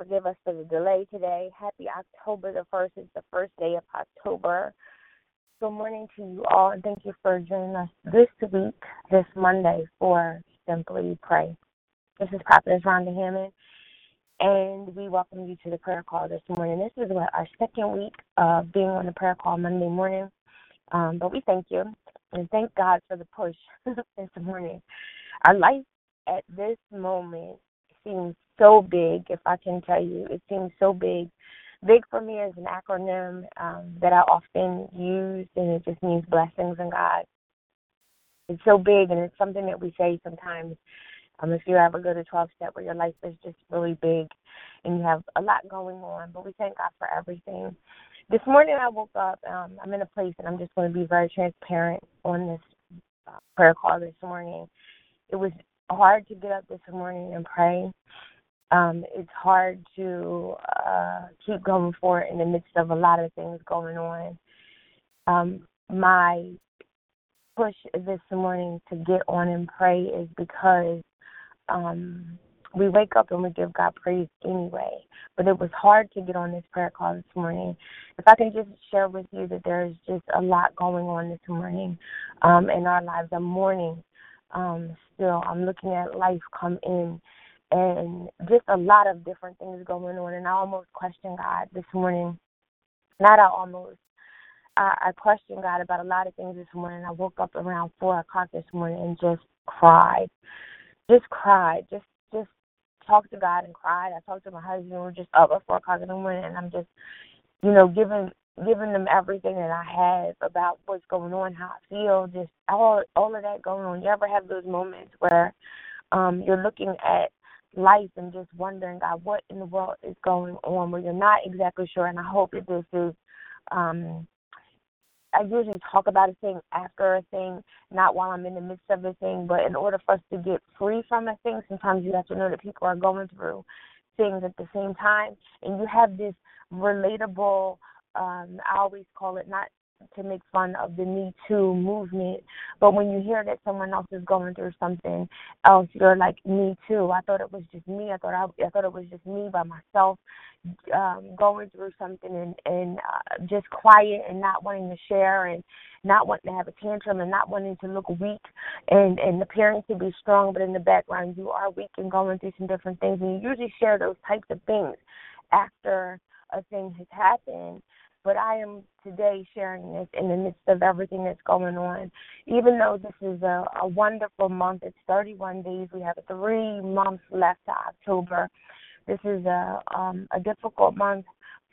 Forgive us for the delay today. Happy October the 1st. It's the first day of October. Good morning to you all, and thank you for joining us this week, this Monday, for Simply Pray. This is Prophetess Rhonda Hammond, and we welcome you to the prayer call this morning. This is our second week of being on the prayer call Monday morning, but we thank you, and thank God for the push this morning. Our life at this moment seems so big, if I can tell you. It seems so big. Big for me is an acronym that I often use, and it just means blessings in God. It's so big, and it's something that we say sometimes. If you ever go to 12-step where your life is just really big and you have a lot going on, but we thank God for everything. This morning I woke up. I'm in a place, and I'm just going to be very transparent on this prayer call this morning. It was hard to get up this morning and pray. It's hard to keep going forward in the midst of a lot of things going on. My push this morning to get on and pray is because we wake up and we give God praise anyway. But it was hard to get on this prayer call this morning. If I can just share with you that there's just a lot going on this morning in our lives. I'm mourning still. I'm looking at life come in. And just a lot of different things going on. And I almost questioned God this morning. I questioned God about a lot of things this morning. I woke up around 4 o'clock this morning and just cried. Just talked to God and cried. I talked to my husband. We're just up at 4 o'clock in the morning. And I'm just, giving them everything that I have about what's going on, how I feel, just all of that going on. You ever have those moments where you're looking at life and just wondering, God, what in the world is going on where you're not exactly sure? And I hope that this is, I usually talk about a thing after a thing, not while I'm in the midst of a thing, but in order for us to get free from a thing, sometimes you have to know that people are going through things at the same time. And you have this relatable, I always call it not to make fun of the Me Too movement, but when you hear that someone else is going through something else, you're like, me too. I thought it was just me. I thought it was just me by myself going through something and just quiet and not wanting to share and not wanting to have a tantrum and not wanting to look weak and appearing to be strong, but in the background you are weak and going through some different things. And you usually share those types of things after a thing has happened. But I am today sharing this in the midst of everything that's going on. Even though this is a wonderful month, it's 31 days. We have 3 months left to October. This is a difficult month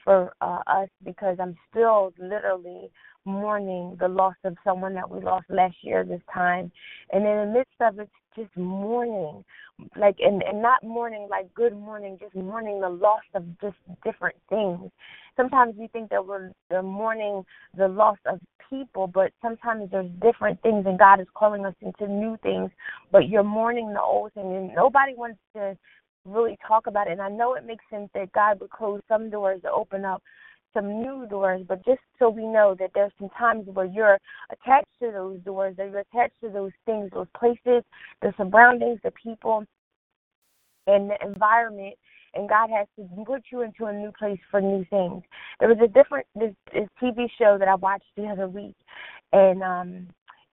for us because I'm still literally mourning the loss of someone that we lost last year this time. And in the midst of it, just mourning, like and not mourning like good morning, just mourning the loss of just different things. Sometimes we think that we're mourning the loss of people, but sometimes there's different things, and God is calling us into new things, but you're mourning the old thing, and nobody wants to really talk about it. And I know it makes sense that God would close some doors to open up some new doors, but just so we know that there's some times where you're attached to those doors, that you're attached to those things, those places, the surroundings, the people, and the environment, and God has to put you into a new place for new things. There was this TV show that I watched the other week, and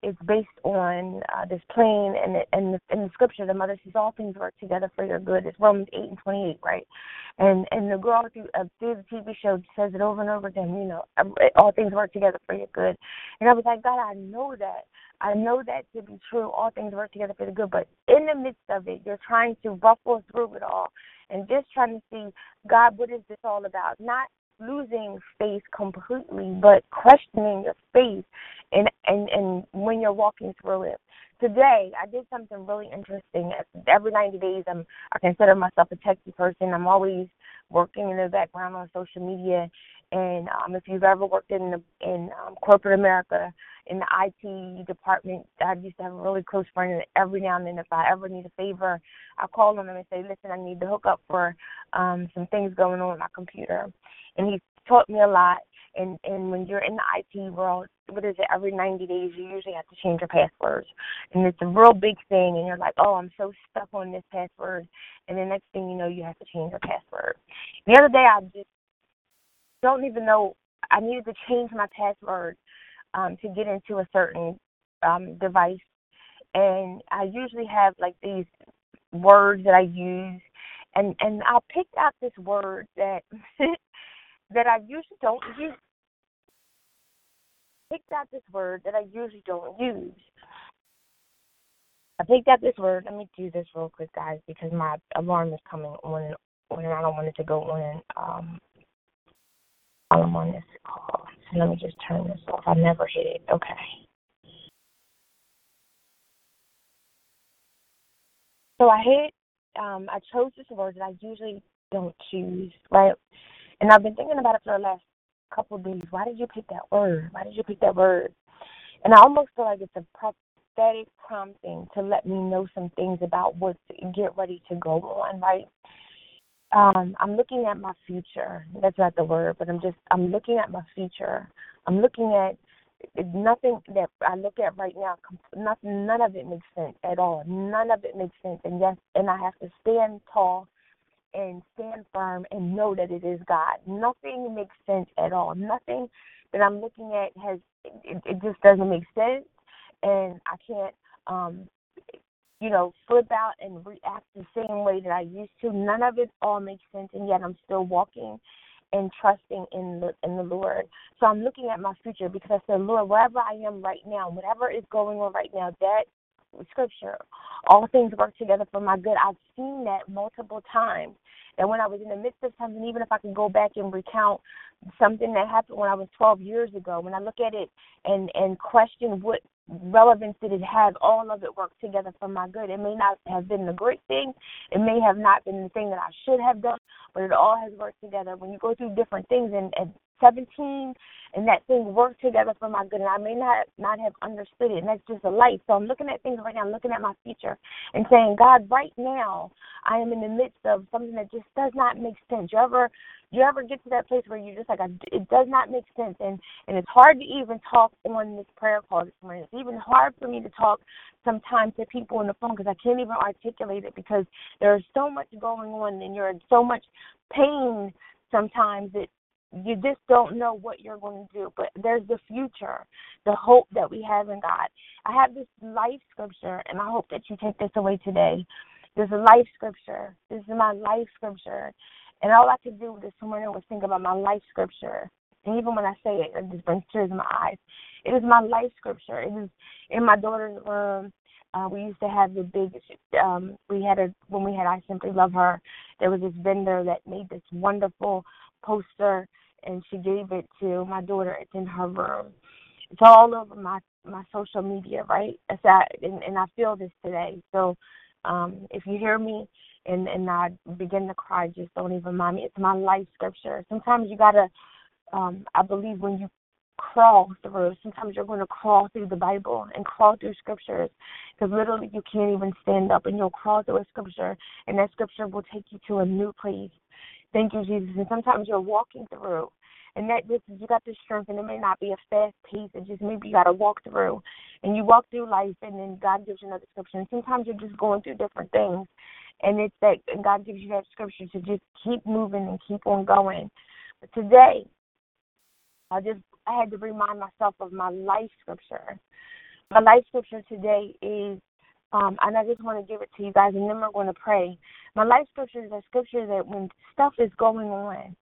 it's based on this plane, and in the scripture, the mother says, all things work together for your good. It's Romans 8:28, right? And the girl through the TV show says it over and over again, all things work together for your good. And I was like, God, I know that. I know that to be true. All things work together for the good. But in the midst of it, you're trying to ruffle through it all and just trying to see, God, what is this all about? Not losing faith completely, but questioning your faith and when you're walking through it. today I did something really interesting. Every 90 days, I consider myself a techy person. I'm always working in the background on social media. And if you've ever worked in corporate America, in the IT department, I used to have a really close friend. And every now and then, if I ever need a favor, I call on him and say, listen, I need to hook up for some things going on with my computer. And he taught me a lot. And when you're in the IT world, what is it, every 90 days you usually have to change your passwords. And it's a real big thing, and you're like, oh, I'm so stuck on this password. And the next thing you know, you have to change your password. The other day, I just don't even know. I needed to change my password to get into a certain device. And I usually have, like, these words that I use. And I picked out this word that I picked out this word that I usually don't use. I picked out this word. Let me do this real quick, guys, because my alarm is coming on and I don't want it to go on while I'm on this call. So let me just turn this off. I never hit it. Okay. So I chose this word that I usually don't choose, right? And I've been thinking about it for the last couple of days. Why did you pick that word? Why did you pick that word? And I almost feel like it's a prophetic prompting to let me know some things about what to get ready to go on, right? I'm looking at my future. That's not the word, but I'm looking at my future. I'm looking at nothing that I look at right now. None of it makes sense at all. None of it makes sense. And yes, and I have to stand tall and stand firm and know that it is God. Nothing makes sense at all. Nothing that I'm looking at it just doesn't make sense, and I can't, flip out and react the same way that I used to. None of it all makes sense, and yet I'm still walking and trusting in the Lord. So I'm looking at my future because I said, Lord, wherever I am right now, whatever is going on right now, that Scripture, all things work together for my good. I've seen that multiple times. And when I was in the midst of something, even if I can go back and recount something that happened when I was 12 years ago, when I look at it and question what relevance did it have, all of it worked together for my good. It may not have been the great thing. It may have not been the thing that I should have done, but it all has worked together. When you go through different things and 17, and that thing worked together for my good, and I may not have understood it, and that's just a life. So I'm looking at things right now, I'm looking at my future and saying, God, right now I am in the midst of something that just does not make sense. You ever get to that place where you're just like, it does not make sense, and it's hard to even talk on this prayer call this morning. It's even hard for me to talk sometimes to people on the phone because I can't even articulate it because there's so much going on, and you're in so much pain sometimes that you just don't know what you're going to do, but there's the future, the hope that we have in God. I have this life scripture, and I hope that you take this away today. There's a life scripture. This is my life scripture. And all I could do this morning was think about my life scripture. And even when I say it, it just brings tears in my eyes. It is my life scripture. It is in my daughter's room. We used to have the biggest, when we had I Simply Love Her, there was this vendor that made this wonderful poster, and she gave it to my daughter. It's in her room. It's all over my social media, right? And I feel this today. So if you hear me and I begin to cry, just don't even mind me. It's my life scripture. Sometimes you got to, I believe when you crawl through, sometimes you're going to crawl through the Bible and crawl through scriptures because literally you can't even stand up, and you'll crawl through a scripture, and that scripture will take you to a new place. Thank you, Jesus. And sometimes you're walking through, and that just, you got the strength, and it may not be a fast pace. It just maybe you got to walk through, and you walk through life, and then God gives you another scripture. And sometimes you're just going through different things, and it's that, and God gives you that scripture to just keep moving and keep on going. But today, I had to remind myself of my life scripture. My life scripture today is, and I just want to give it to you guys, and then we're going to pray. My life scripture is a scripture that when stuff is going on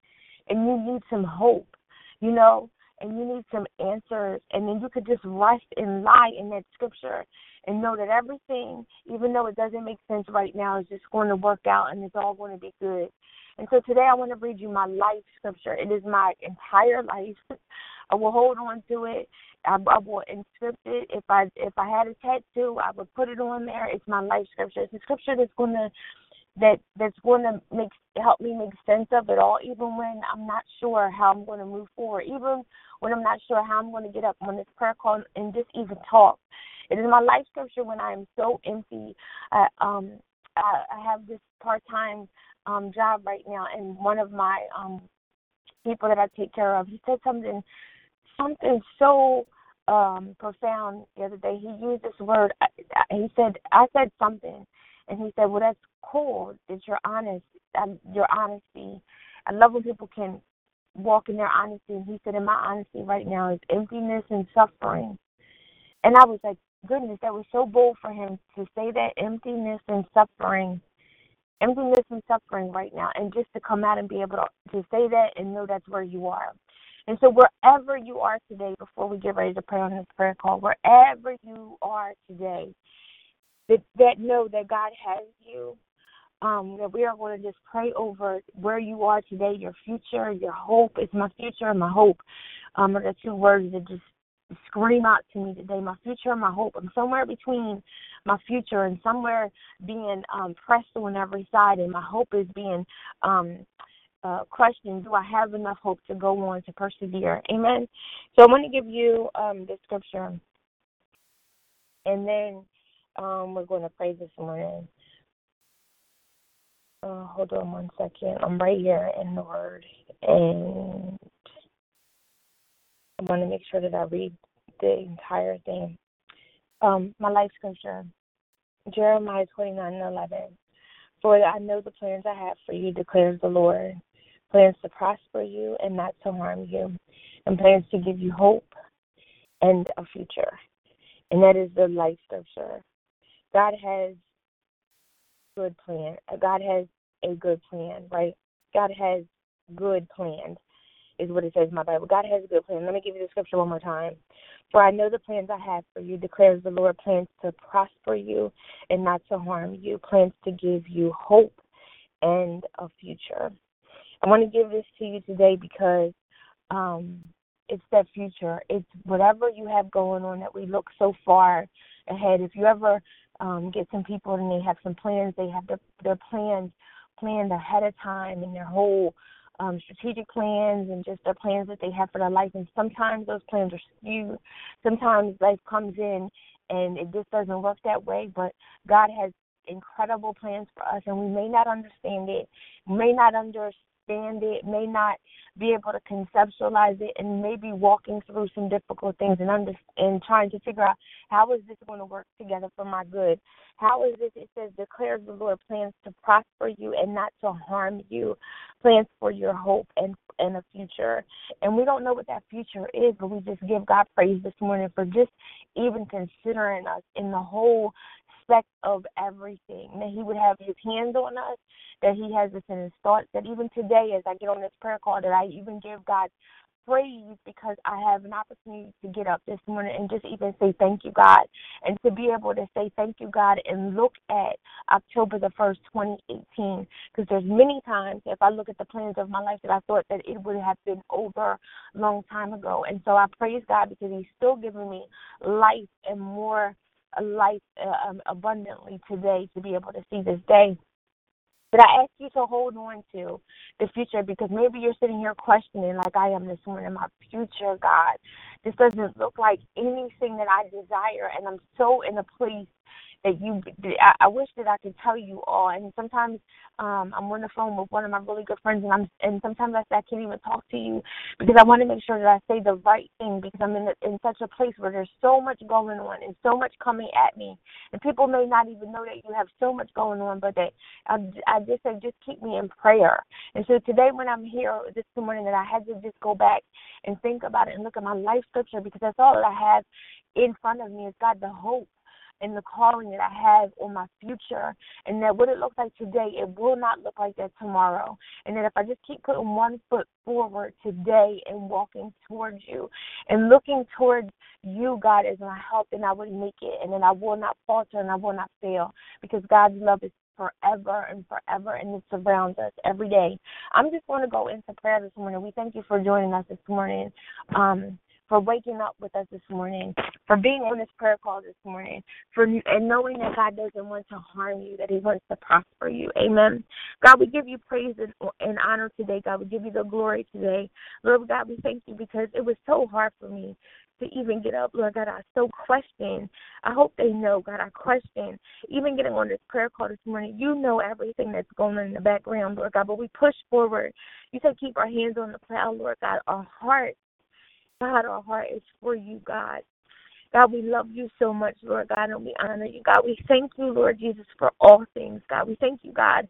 and you need some hope, and you need some answers, and then you could just rest and lie in that scripture and know that everything, even though it doesn't make sense right now, is just going to work out, and it's all going to be good. And so today I want to read you my life scripture. It is my entire life. I will hold on to it. I will inscript it. If I had a tattoo, I would put it on there. It's my life scripture. It's a scripture that's going to help me make sense of it all, even when I'm not sure how I'm going to move forward, even when I'm not sure how I'm going to get up on this prayer call and just even talk. It is my life scripture when I am so empty. I have this part-time job right now, and one of my people that I take care of, he said something so profound the other day. He used this word. I said something, and he said, "Well, that's cool that you're honest. Your honesty. I love when people can walk in their honesty." And he said, "And my honesty right now is emptiness and suffering." And I was like, goodness, that was so bold for him to say that, emptiness and suffering right now, and just to come out and be able to say that and know that's where you are. And so wherever you are today, before we get ready to pray on this prayer call, wherever you are today, that know that God has you, that we are going to just pray over where you are today, your future, your hope. It's my future and my hope are the two words that just scream out to me today, my future and my hope. I'm somewhere between my future and somewhere being pressed on every side, and my hope is being questioned. Do I have enough hope to go on, to persevere? Amen. So I'm going to give you the scripture, and then we're going to pray this morning. Hold on one second. I'm right here in the Word, and I want to make sure that I read the entire thing. My life scripture, Jeremiah 29:11. "For I know the plans I have for you, declares the Lord, plans to prosper you and not to harm you, and plans to give you hope and a future." And that is the life scripture. God has good plan. God has a good plan, right? God has good plans, is what it says in my Bible. God has a good plan. Let me give you the scripture one more time. "For I know the plans I have for you, declares the Lord, plans to prosper you and not to harm you, plans to give you hope and a future." I want to give this to you today because it's that future. It's whatever you have going on that we look so far ahead. If you ever get some people and they have some plans, they have their plans planned ahead of time, and their whole strategic plans and just the plans that they have for their life. And sometimes those plans are skewed. Sometimes life comes in and it just doesn't work that way. But God has incredible plans for us, and we may not understand it, may not be able to conceptualize it, and may be walking through some difficult things and trying to figure out, how is this going to work together for my good? How is this? It says, declares the Lord, plans to prosper you and not to harm you, plans for your hope and a future. And we don't know what that future is, but we just give God praise this morning for just even considering us in the whole aspect of everything, that He would have His hands on us, that He has us in His thoughts, that even today as I get on this prayer call, that I even give God praise because I have an opportunity to get up this morning and just even say thank you, God, and to be able to say thank you, God, and look at October the 1st, 2018, because there's many times if I look at the plans of my life that I thought that it would have been over a long time ago. And so I praise God because He's still giving me life and more life abundantly today to be able to see this day. But I ask you to hold on to the future, because maybe you're sitting here questioning, like I am this morning, my future, God. This doesn't look like anything that I desire, and I'm so in a place that I wish that I could tell you all. And sometimes I'm on the phone with one of my really good friends, and sometimes I say I can't even talk to you because I want to make sure that I say the right thing, because I'm in such a place where there's so much going on and so much coming at me, and people may not even know that you have so much going on, but that I just say just keep me in prayer. And so today when I'm here this morning, that I had to just go back and think about it and look at my life scripture, because that's all that I have in front of me is God, the hope and the calling that I have on my future, and that what it looks like today, it will not look like that tomorrow, and that if I just keep putting one foot forward today and walking towards you and looking towards you, God, as my help, then I would make it, and then I will not falter and I will not fail, because God's love is forever and forever, and it surrounds us every day. I'm just going to go into prayer this morning. We thank you for joining us this morning, for waking up with us this morning, for being on this prayer call this morning, and knowing that God doesn't want to harm you, that he wants to prosper you. Amen. God, we give you praise and honor today. God, we give you the glory today. Lord God, we thank you because it was so hard for me to even get up. Lord God, I so question. I hope they know, God, I question. Even getting on this prayer call this morning, you know everything that's going on in the background, Lord God, but we push forward. You said keep our hands on the plow, Lord God, our heart. God, our heart is for you, God. God, we love you so much, Lord God, and we honor you, God. We thank you, Lord Jesus, for all things, God. We thank you, God.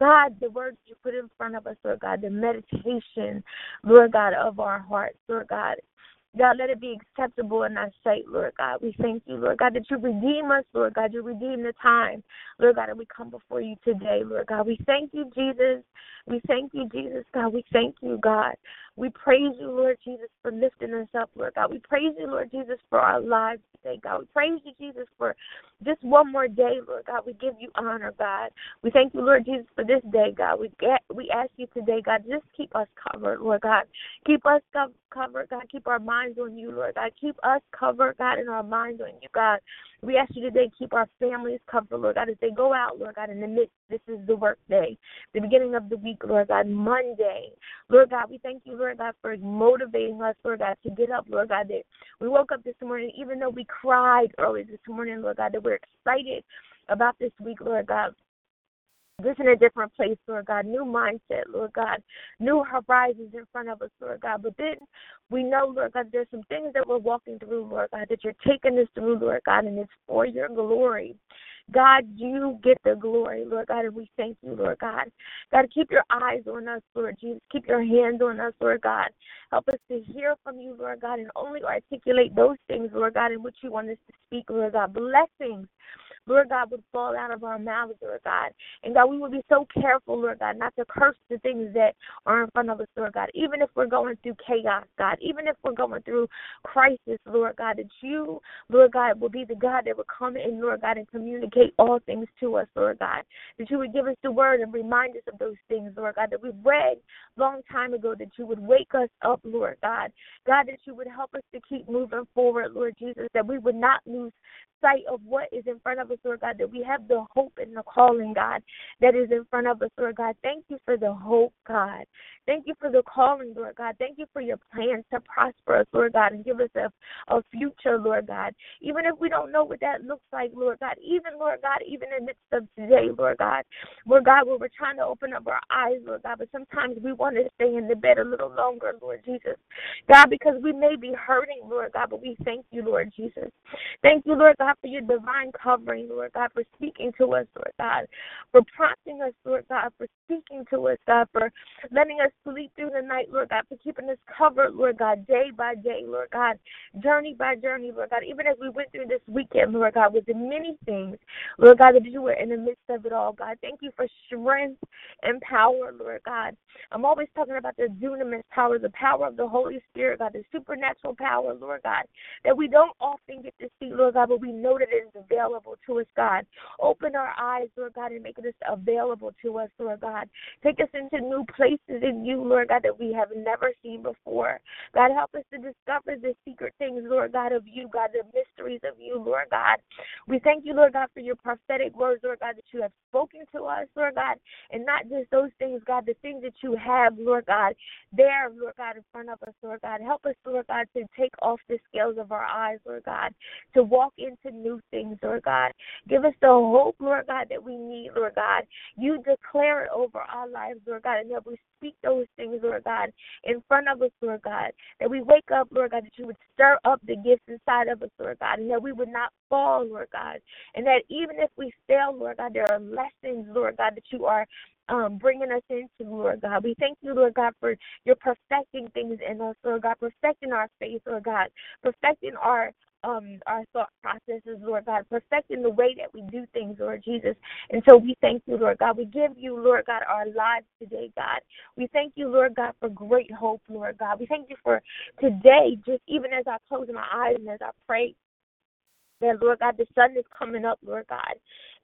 God, the words you put in front of us, Lord God, the meditation, Lord God, of our hearts, Lord God. God, let it be acceptable in our sight, Lord God. We thank you, Lord God, that you redeem us, Lord God. You redeem the time, Lord God, and we come before you today, Lord God. We thank you, Jesus. We thank you, Jesus, God. We thank you, God. We praise you, Lord Jesus, for lifting us up, Lord God. We praise you, Lord Jesus, for our lives today, God. We praise you, Jesus, for just one more day, Lord God. We give you honor, God. We thank you, Lord Jesus, for this day, God. We ask you today, God, just keep us covered, Lord God. Keep us covered, God. Keep our minds on you, Lord God. Keep us covered, God, and our minds on you, God. We ask you today, keep our families covered, Lord God, as they go out, Lord God, in the midst. This is the work day, the beginning of the week, Lord God, Monday. Lord God, we thank you, Lord God, for motivating us, Lord God, to get up, Lord God, that we woke up this morning, even though we cried early this morning, Lord God, that we're excited about this week, Lord God. Just in a different place, Lord God, new mindset, Lord God, new horizons in front of us, Lord God. But then we know, Lord God, there's some things that we're walking through, Lord God, that you're taking us through, Lord God, and it's for your glory. God, you get the glory, Lord God, and we thank you, Lord God. God, keep your eyes on us, Lord Jesus. Keep your hands on us, Lord God. Help us to hear from you, Lord God, and only articulate those things, Lord God, in which you want us to speak, Lord God. Blessings, Lord God, would fall out of our mouths, Lord God. And God, we would be so careful, Lord God, not to curse the things that are in front of us, Lord God. Even if we're going through chaos, God, even if we're going through crisis, Lord God, that you, Lord God, will be the God that will come in, Lord God, and communicate all things to us, Lord God. That you would give us the word and remind us of those things, Lord God, that we read long time ago, that you would wake us up, Lord God. God, that you would help us to keep moving forward, Lord Jesus, that we would not lose sight of what is in front of us, Lord God, that we have the hope and the calling, God, that is in front of us, Lord God. Thank you for the hope, God. Thank you for the calling, Lord God. Thank you for your plans to prosper us, Lord God, and give us a future, Lord God. Even if we don't know what that looks like, Lord God, even in the midst of today, Lord God, where we're trying to open up our eyes, Lord God, but sometimes we want to stay in the bed a little longer, Lord Jesus, God, because we may be hurting, Lord God, but we thank you, Lord Jesus. Thank you, Lord God, for your divine covering, Lord God, for speaking to us, Lord God, for prompting us, Lord God, for speaking to us, God, for letting us sleep through the night, Lord God, for keeping us covered, Lord God, day by day, Lord God, journey by journey, Lord God, even as we went through this weekend, Lord God, with the many things, Lord God, that you were in the midst of it all, God. Thank you for strength and power, Lord God. I'm always talking about the dunamis power, the power of the Holy Spirit, God, the supernatural power, Lord God, that we don't often get to see, Lord God, but we know that it is available to us, God. Open our eyes, Lord God, and make this available to us, Lord God. Take us into new places in you, Lord God, that we have never seen before. God, help us to discover the secret things, Lord God, of you, God, the mysteries of you, Lord God. We thank you, Lord God, for your prophetic words, Lord God, that you have spoken to us, Lord God, and not just those things, God, the things that you have, Lord God, there, Lord God, in front of us, Lord God. Help us, Lord God, to take off the scales of our eyes, Lord God, to walk into new things, Lord God. Give us the hope, Lord God, that we need, Lord God. You declare it over our lives, Lord God, and that we speak those things, Lord God, in front of us, Lord God, that we wake up, Lord God, that you would stir up the gifts inside of us, Lord God, and that we would not fall, Lord God, and that even if we fail, Lord God, there are lessons, Lord God, that you are bringing us into, Lord God. We thank you, Lord God, for your perfecting things in us, Lord God, perfecting our faith, Lord God, perfecting our thought processes, Lord God, perfecting the way that we do things, Lord Jesus. And so we thank you, Lord God. We give you, Lord God, our lives today, God. We thank you, Lord God, for great hope, Lord God. We thank you for today, just even as I close my eyes and as I pray, that, Lord God, the sun is coming up, Lord God.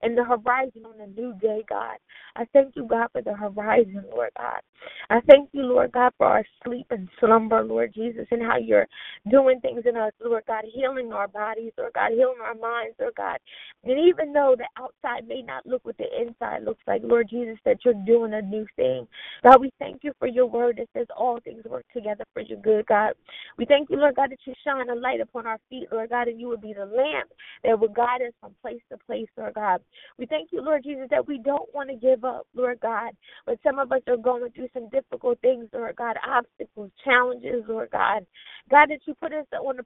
and the horizon on a new day, God. I thank you, God, for the horizon, Lord God. I thank you, Lord God, for our sleep and slumber, Lord Jesus, and how you're doing things in us, Lord God, healing our bodies, Lord God, healing our minds, Lord God. And even though the outside may not look what the inside looks like, Lord Jesus, that you're doing a new thing. God, we thank you for your word that says all things work together for your good, God. We thank you, Lord God, that you shine a light upon our feet, Lord God, and you would be the lamp that would guide us from place to place, Lord God. We thank you, Lord Jesus, that we don't want to give up, Lord God, but some of us are going through some difficult things, Lord God, obstacles, challenges, Lord God. God, that you put us on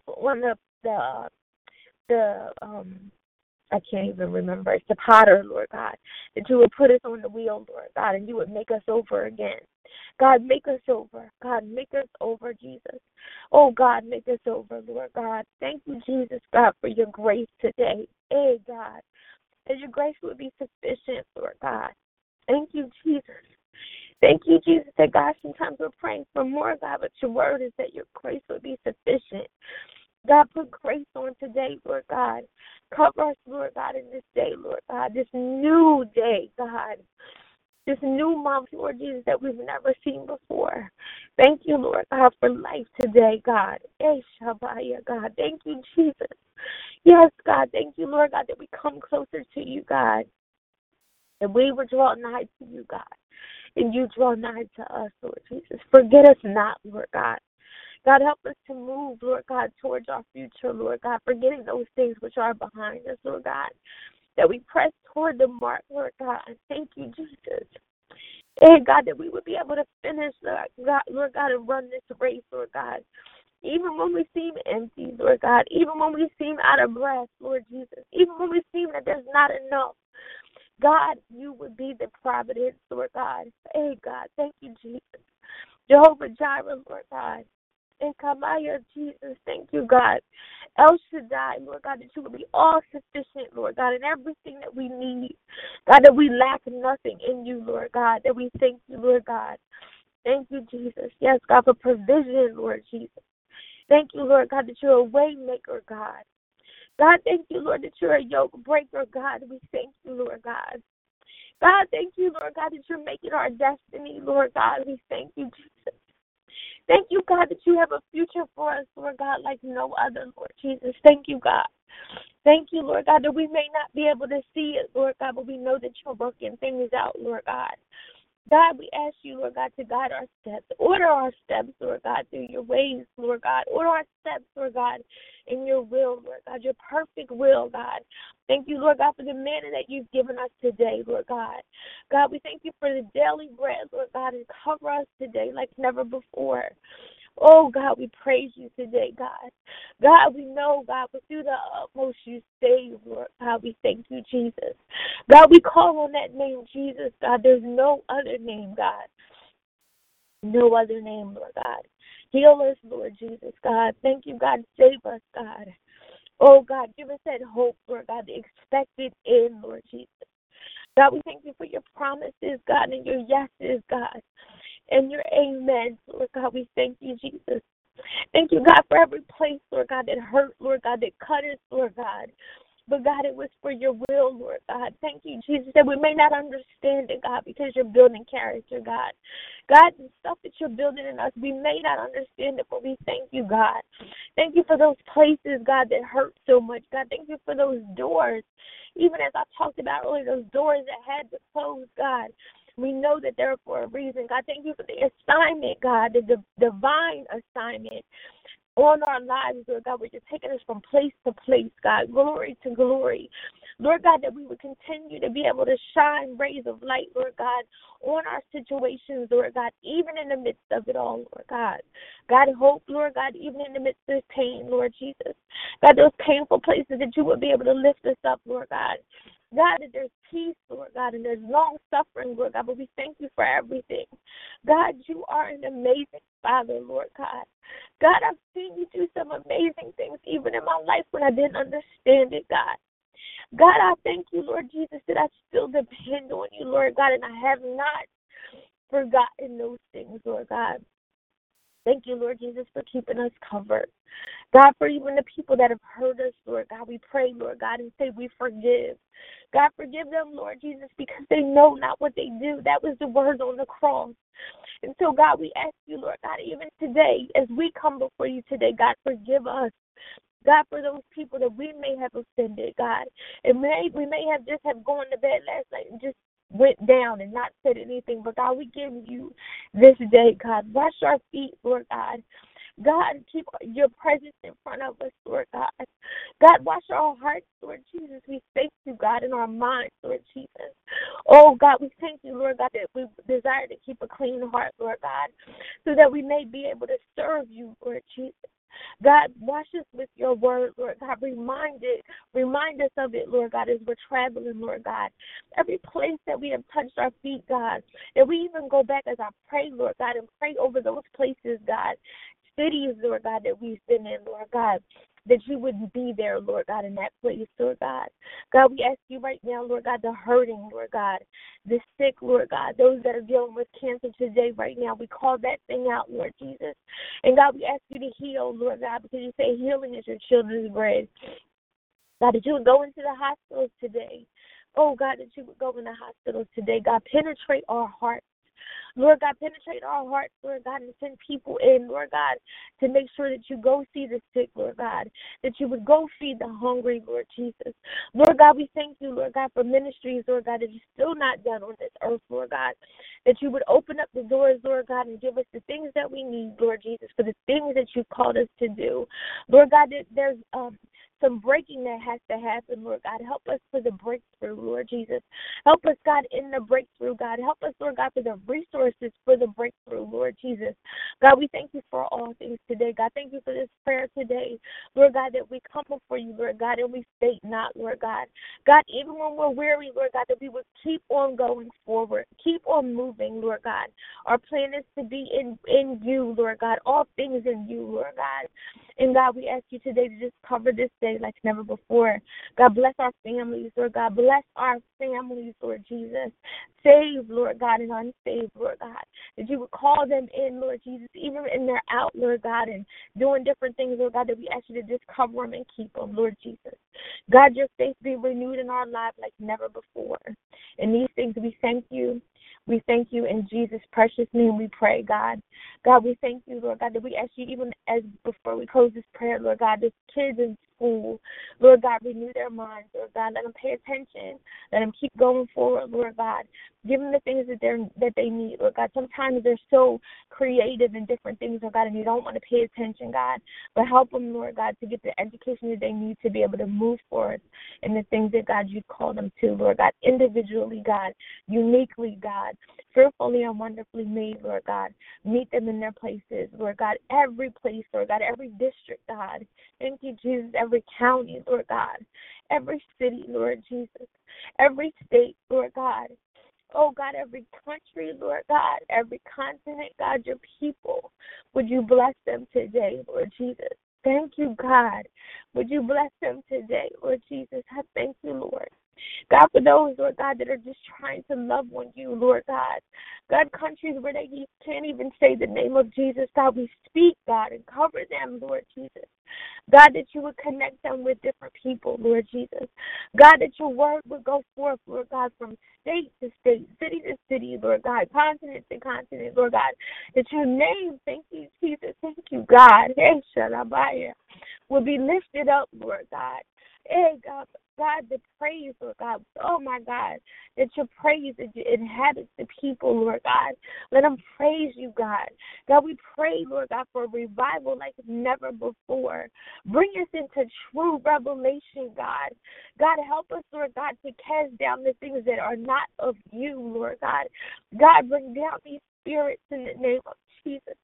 the I can't even remember. It's the potter, Lord God, that you would put us on the wheel, Lord God, and you would make us over again. God, make us over. God, make us over, Jesus. Oh, God, make us over, Lord God. Thank you, Jesus, God, for your grace today. Hey, God, that your grace would be sufficient, Lord God. Thank you, Jesus. Thank you, Jesus, that God, sometimes we're praying for more, God, but your word is that your grace would be sufficient. God, put grace on today, Lord God. Cover us, Lord God, in this day, Lord God, this new day, God, this new month, Lord Jesus, that we've never seen before. Thank you, Lord God, for life today, God. Eshabaya, God. Thank you, Jesus. Yes, God. Thank you, Lord God, that we come closer to you, God, that we will draw nigh to you, God, and you draw nigh to us, Lord Jesus. Forget us not, Lord God. God, help us to move, Lord God, towards our future, Lord God, forgetting those things which are behind us, Lord God, that we press toward the mark, Lord God. Thank you, Jesus. And, God, that we would be able to finish, Lord God, and run this race, Lord God. Even when we seem empty, Lord God, even when we seem out of breath, Lord Jesus, even when we seem that there's not enough, God, you would be the providence, Lord God. Hey, God, thank you, Jesus. Jehovah Jireh, Lord God. And Kamaya, Jesus, thank you, God. El Shaddai, Lord God, that you will be all sufficient, Lord God, in everything that we need. God, that we lack nothing in you, Lord God, that we thank you, Lord God. Thank you, Jesus. Yes, God, for provision, Lord Jesus. Thank you, Lord God, that you're a way maker, God. God, thank you, Lord, that you're a yoke breaker, God. We thank you, Lord God. God, thank you, Lord God, that you're making our destiny, Lord God. We thank you, Jesus. Thank you, God, that you have a future for us, Lord God, like no other, Lord Jesus. Thank you, God. Thank you, Lord God, that we may not be able to see it, Lord God, but we know that you're working things out, Lord God. God, we ask you, Lord God, to guide our steps. Order our steps, Lord God, through your ways, Lord God. Order our steps, Lord God, in your will, Lord God, your perfect will, God. Thank you, Lord God, for the manna that you've given us today, Lord God. God, we thank you for the daily bread, Lord God, and cover us today like never before. Oh, God, we praise you today, God. God, we know, God, but through the utmost you save, Lord God. We thank you, Jesus. God, we call on that name, Jesus, God. There's no other name, God. No other name, Lord God. Heal us, Lord Jesus, God. Thank you, God. Save us, God. Oh, God, give us that hope, Lord God, the expected end, Lord Jesus. God, we thank you for your promises, God, and your yeses, God. And your amen, Lord God, we thank you, Jesus. Thank you, God, for every place, Lord God, that hurt, Lord God, that cut us, Lord God. But, God, it was for your will, Lord God. Thank you, Jesus, that we may not understand it, God, because you're building character, God. God, the stuff that you're building in us, we may not understand it, but we thank you, God. Thank you for those places, God, that hurt so much, God. Thank you for those doors. Even as I talked about earlier, those doors that had to close, God. We know that they're for a reason. God, thank you for the assignment, God, the divine assignment on our lives, Lord God, where you're taking us from place to place, God, glory to glory. Lord God, that we would continue to be able to shine rays of light, Lord God, on our situations, Lord God, even in the midst of it all, Lord God. God, hope, Lord God, even in the midst of pain, Lord Jesus. God, those painful places that you would be able to lift us up, Lord God. God, that there's peace, Lord God, and there's long-suffering, Lord God, but we thank you for everything. God, you are an amazing Father, Lord God. God, I've seen you do some amazing things even in my life when I didn't understand it, God. God, I thank you, Lord Jesus, that I still depend on you, Lord God, and I have not forgotten those things, Lord God. Thank you, Lord Jesus, for keeping us covered. God, for even the people that have hurt us, Lord God, we pray, Lord God, and say we forgive. God, forgive them, Lord Jesus, because they know not what they do. That was the word on the cross. And so, God, we ask you, Lord God, even today, as we come before you today, God, forgive us. God, for those people that we may have offended, God, and we may have gone to bed last night and just went down and not said anything. But, God, we give you this day, God. Wash our feet, Lord God. God, keep your presence in front of us, Lord God. God, wash our hearts, Lord Jesus. We thank you, God, in our minds, Lord Jesus. Oh, God, we thank you, Lord God, that we desire to keep a clean heart, Lord God, so that we may be able to serve you, Lord Jesus. God, wash us with your word, Lord God. Remind us of it, Lord God, as we're traveling, Lord God. Every place that we have touched our feet, God, that we even go back as I pray, Lord God, and pray over those places, God, cities, Lord God, that we've been in, Lord God, that you wouldn't be there, Lord God, in that place, Lord God. God, we ask you right now, Lord God, the hurting, Lord God, the sick, Lord God, those that are dealing with cancer today right now, we call that thing out, Lord Jesus. And God, we ask you to heal, Lord God, because you say healing is your children's bread. God, that you would go into the hospitals today. Oh, God, that you would go in the hospitals today. God, penetrate our hearts. Lord God, penetrate our hearts, Lord God, and send people in, Lord God, to make sure that you go see the sick, Lord God, that you would go feed the hungry, Lord Jesus. Lord God, we thank you, Lord God, for ministries, Lord God, that you're still not done on this earth, Lord God, that you would open up the doors, Lord God, and give us the things that we need, Lord Jesus, for the things that you've called us to do. Lord God, that there's some breaking that has to happen, Lord God. Help us for the breakthrough, Lord Jesus. Help us, God, in the breakthrough, God. Help us, Lord God, for the resources for the breakthrough, Lord Jesus. God, we thank you for all things today. God, thank you for this prayer today, Lord God, that we come before you, Lord God, and we faint not, Lord God. God, even when we're weary, Lord God, that we would keep on going forward. Keep on moving, Lord God. Our plan is to be in you, Lord God. All things in you, Lord God. And God, we ask you today to just cover this day like never before. God, bless our families, Lord God. Bless our families, Lord Jesus. Save, Lord God, and unsaved, Lord God. That you would call them in, Lord Jesus, even in their out, Lord God, and doing different things, Lord God, that we ask you to just cover them and keep them, Lord Jesus. God, your faith be renewed in our lives like never before. In these things, we thank you. We thank you in Jesus' precious name we pray, God. God, we thank you, Lord God, that we ask you even as before we close this prayer, Lord God, the kids in school, Lord God, renew their minds, Lord God. Let them pay attention. Let them keep going forward, Lord God. Give them the things that they need, Lord God. Sometimes they're so creative in different things, Lord God, and you don't want to pay attention, God. But help them, Lord God, to get the education that they need to be able to move forward in the things that, God, you call them to, Lord God, individually, God, uniquely, God, fearfully and wonderfully made, Lord God. Meet them in their places, Lord God, every place, Lord God, every district, God. Thank you, Jesus, every county, Lord God, every city, Lord Jesus, every state, Lord God. Oh, God, every country, Lord God, every continent, God, your people, would you bless them today, Lord Jesus? Thank you, God. Would you bless them today, Lord Jesus? I thank you, Lord. God, for those, Lord God, that are just trying to love on you, Lord God. God, countries where they can't even say the name of Jesus, God, we speak, God, and cover them, Lord Jesus. God, that you would connect them with different people, Lord Jesus. God, that your word would go forth, Lord God, from state to state, city to city, Lord God, continent to continent, Lord God, that your name, thank you, Jesus, thank you, God, will be lifted up, Lord God. Hey, God, the praise, Lord God, oh, my God, that your praise inhabits the people, Lord God. Let them praise you, God. God, we pray, Lord God, for a revival like never before. Bring us into true revelation, God. God, help us, Lord God, to cast down the things that are not of you, Lord God. God, bring down these spirits in the name of Jesus.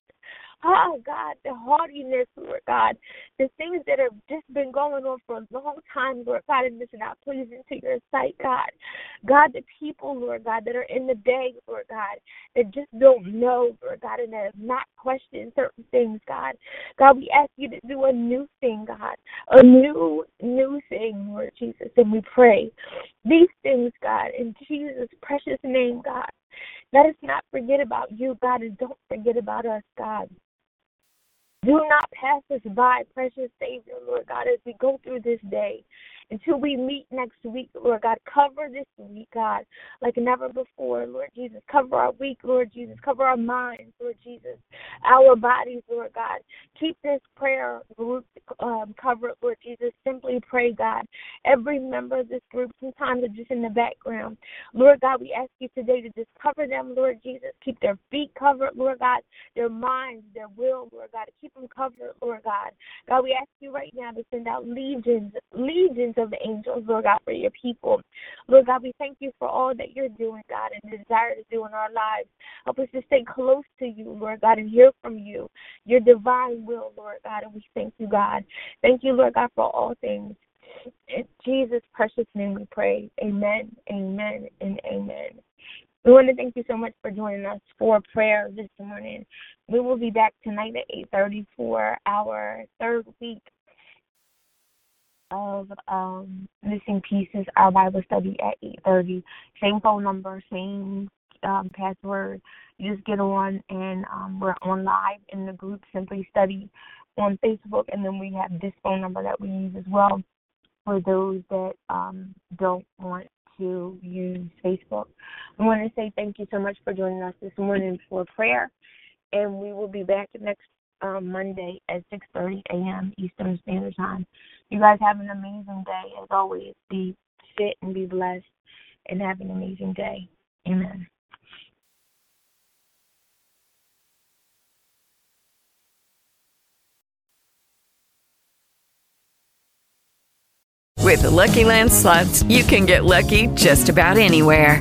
Oh, God, the haughtiness, Lord God, the things that have just been going on for a long time, Lord God, and it's not pleasing to your sight, God. God, the people, Lord God, that are in the bag, Lord God, that just don't know, Lord God, and that have not questioned certain things, God. God, we ask you to do a new thing, God, a new thing, Lord Jesus, and we pray these things, God, in Jesus' precious name, God. Let us not forget about you, God, and don't forget about us, God. Do not pass us by, precious Savior, Lord God, as we go through this day. Until we meet next week, Lord God, cover this week, God, like never before, Lord Jesus. Cover our week, Lord Jesus. Cover our minds, Lord Jesus. Our bodies, Lord God. Keep this prayer group covered, Lord Jesus. Simply Pray, God. Every member of this group, sometimes they're just in the background. Lord God, we ask you today to just cover them, Lord Jesus. Keep their feet covered, Lord God. Their minds, their will, Lord God. Keep them covered, Lord God. God, we ask you right now to send out legions of the angels, Lord God, for your people. Lord God, we thank you for all that you're doing, God, and the desire to do in our lives. Help us to stay close to you, Lord God, and hear from you, your divine will, Lord God, and we thank you, God. Thank you, Lord God, for all things. In Jesus' precious name we pray. Amen, amen, and amen. We want to thank you so much for joining us for prayer this morning. We will be back tonight at 8:30 for our third week of Missing Pieces, our Bible study at 8:30. Same phone number, same password. You just get on, and we're on live in the group Simply Study on Facebook, and then we have this phone number that we use as well for those that don't want to use Facebook. I want to say thank you so much for joining us this morning for prayer, and we will be back next Monday at 6:30 a.m. Eastern Standard Time. You guys have an amazing day. As always, be fit and be blessed, and have an amazing day. Amen. With the Lucky Land Slots, you can get lucky just about anywhere.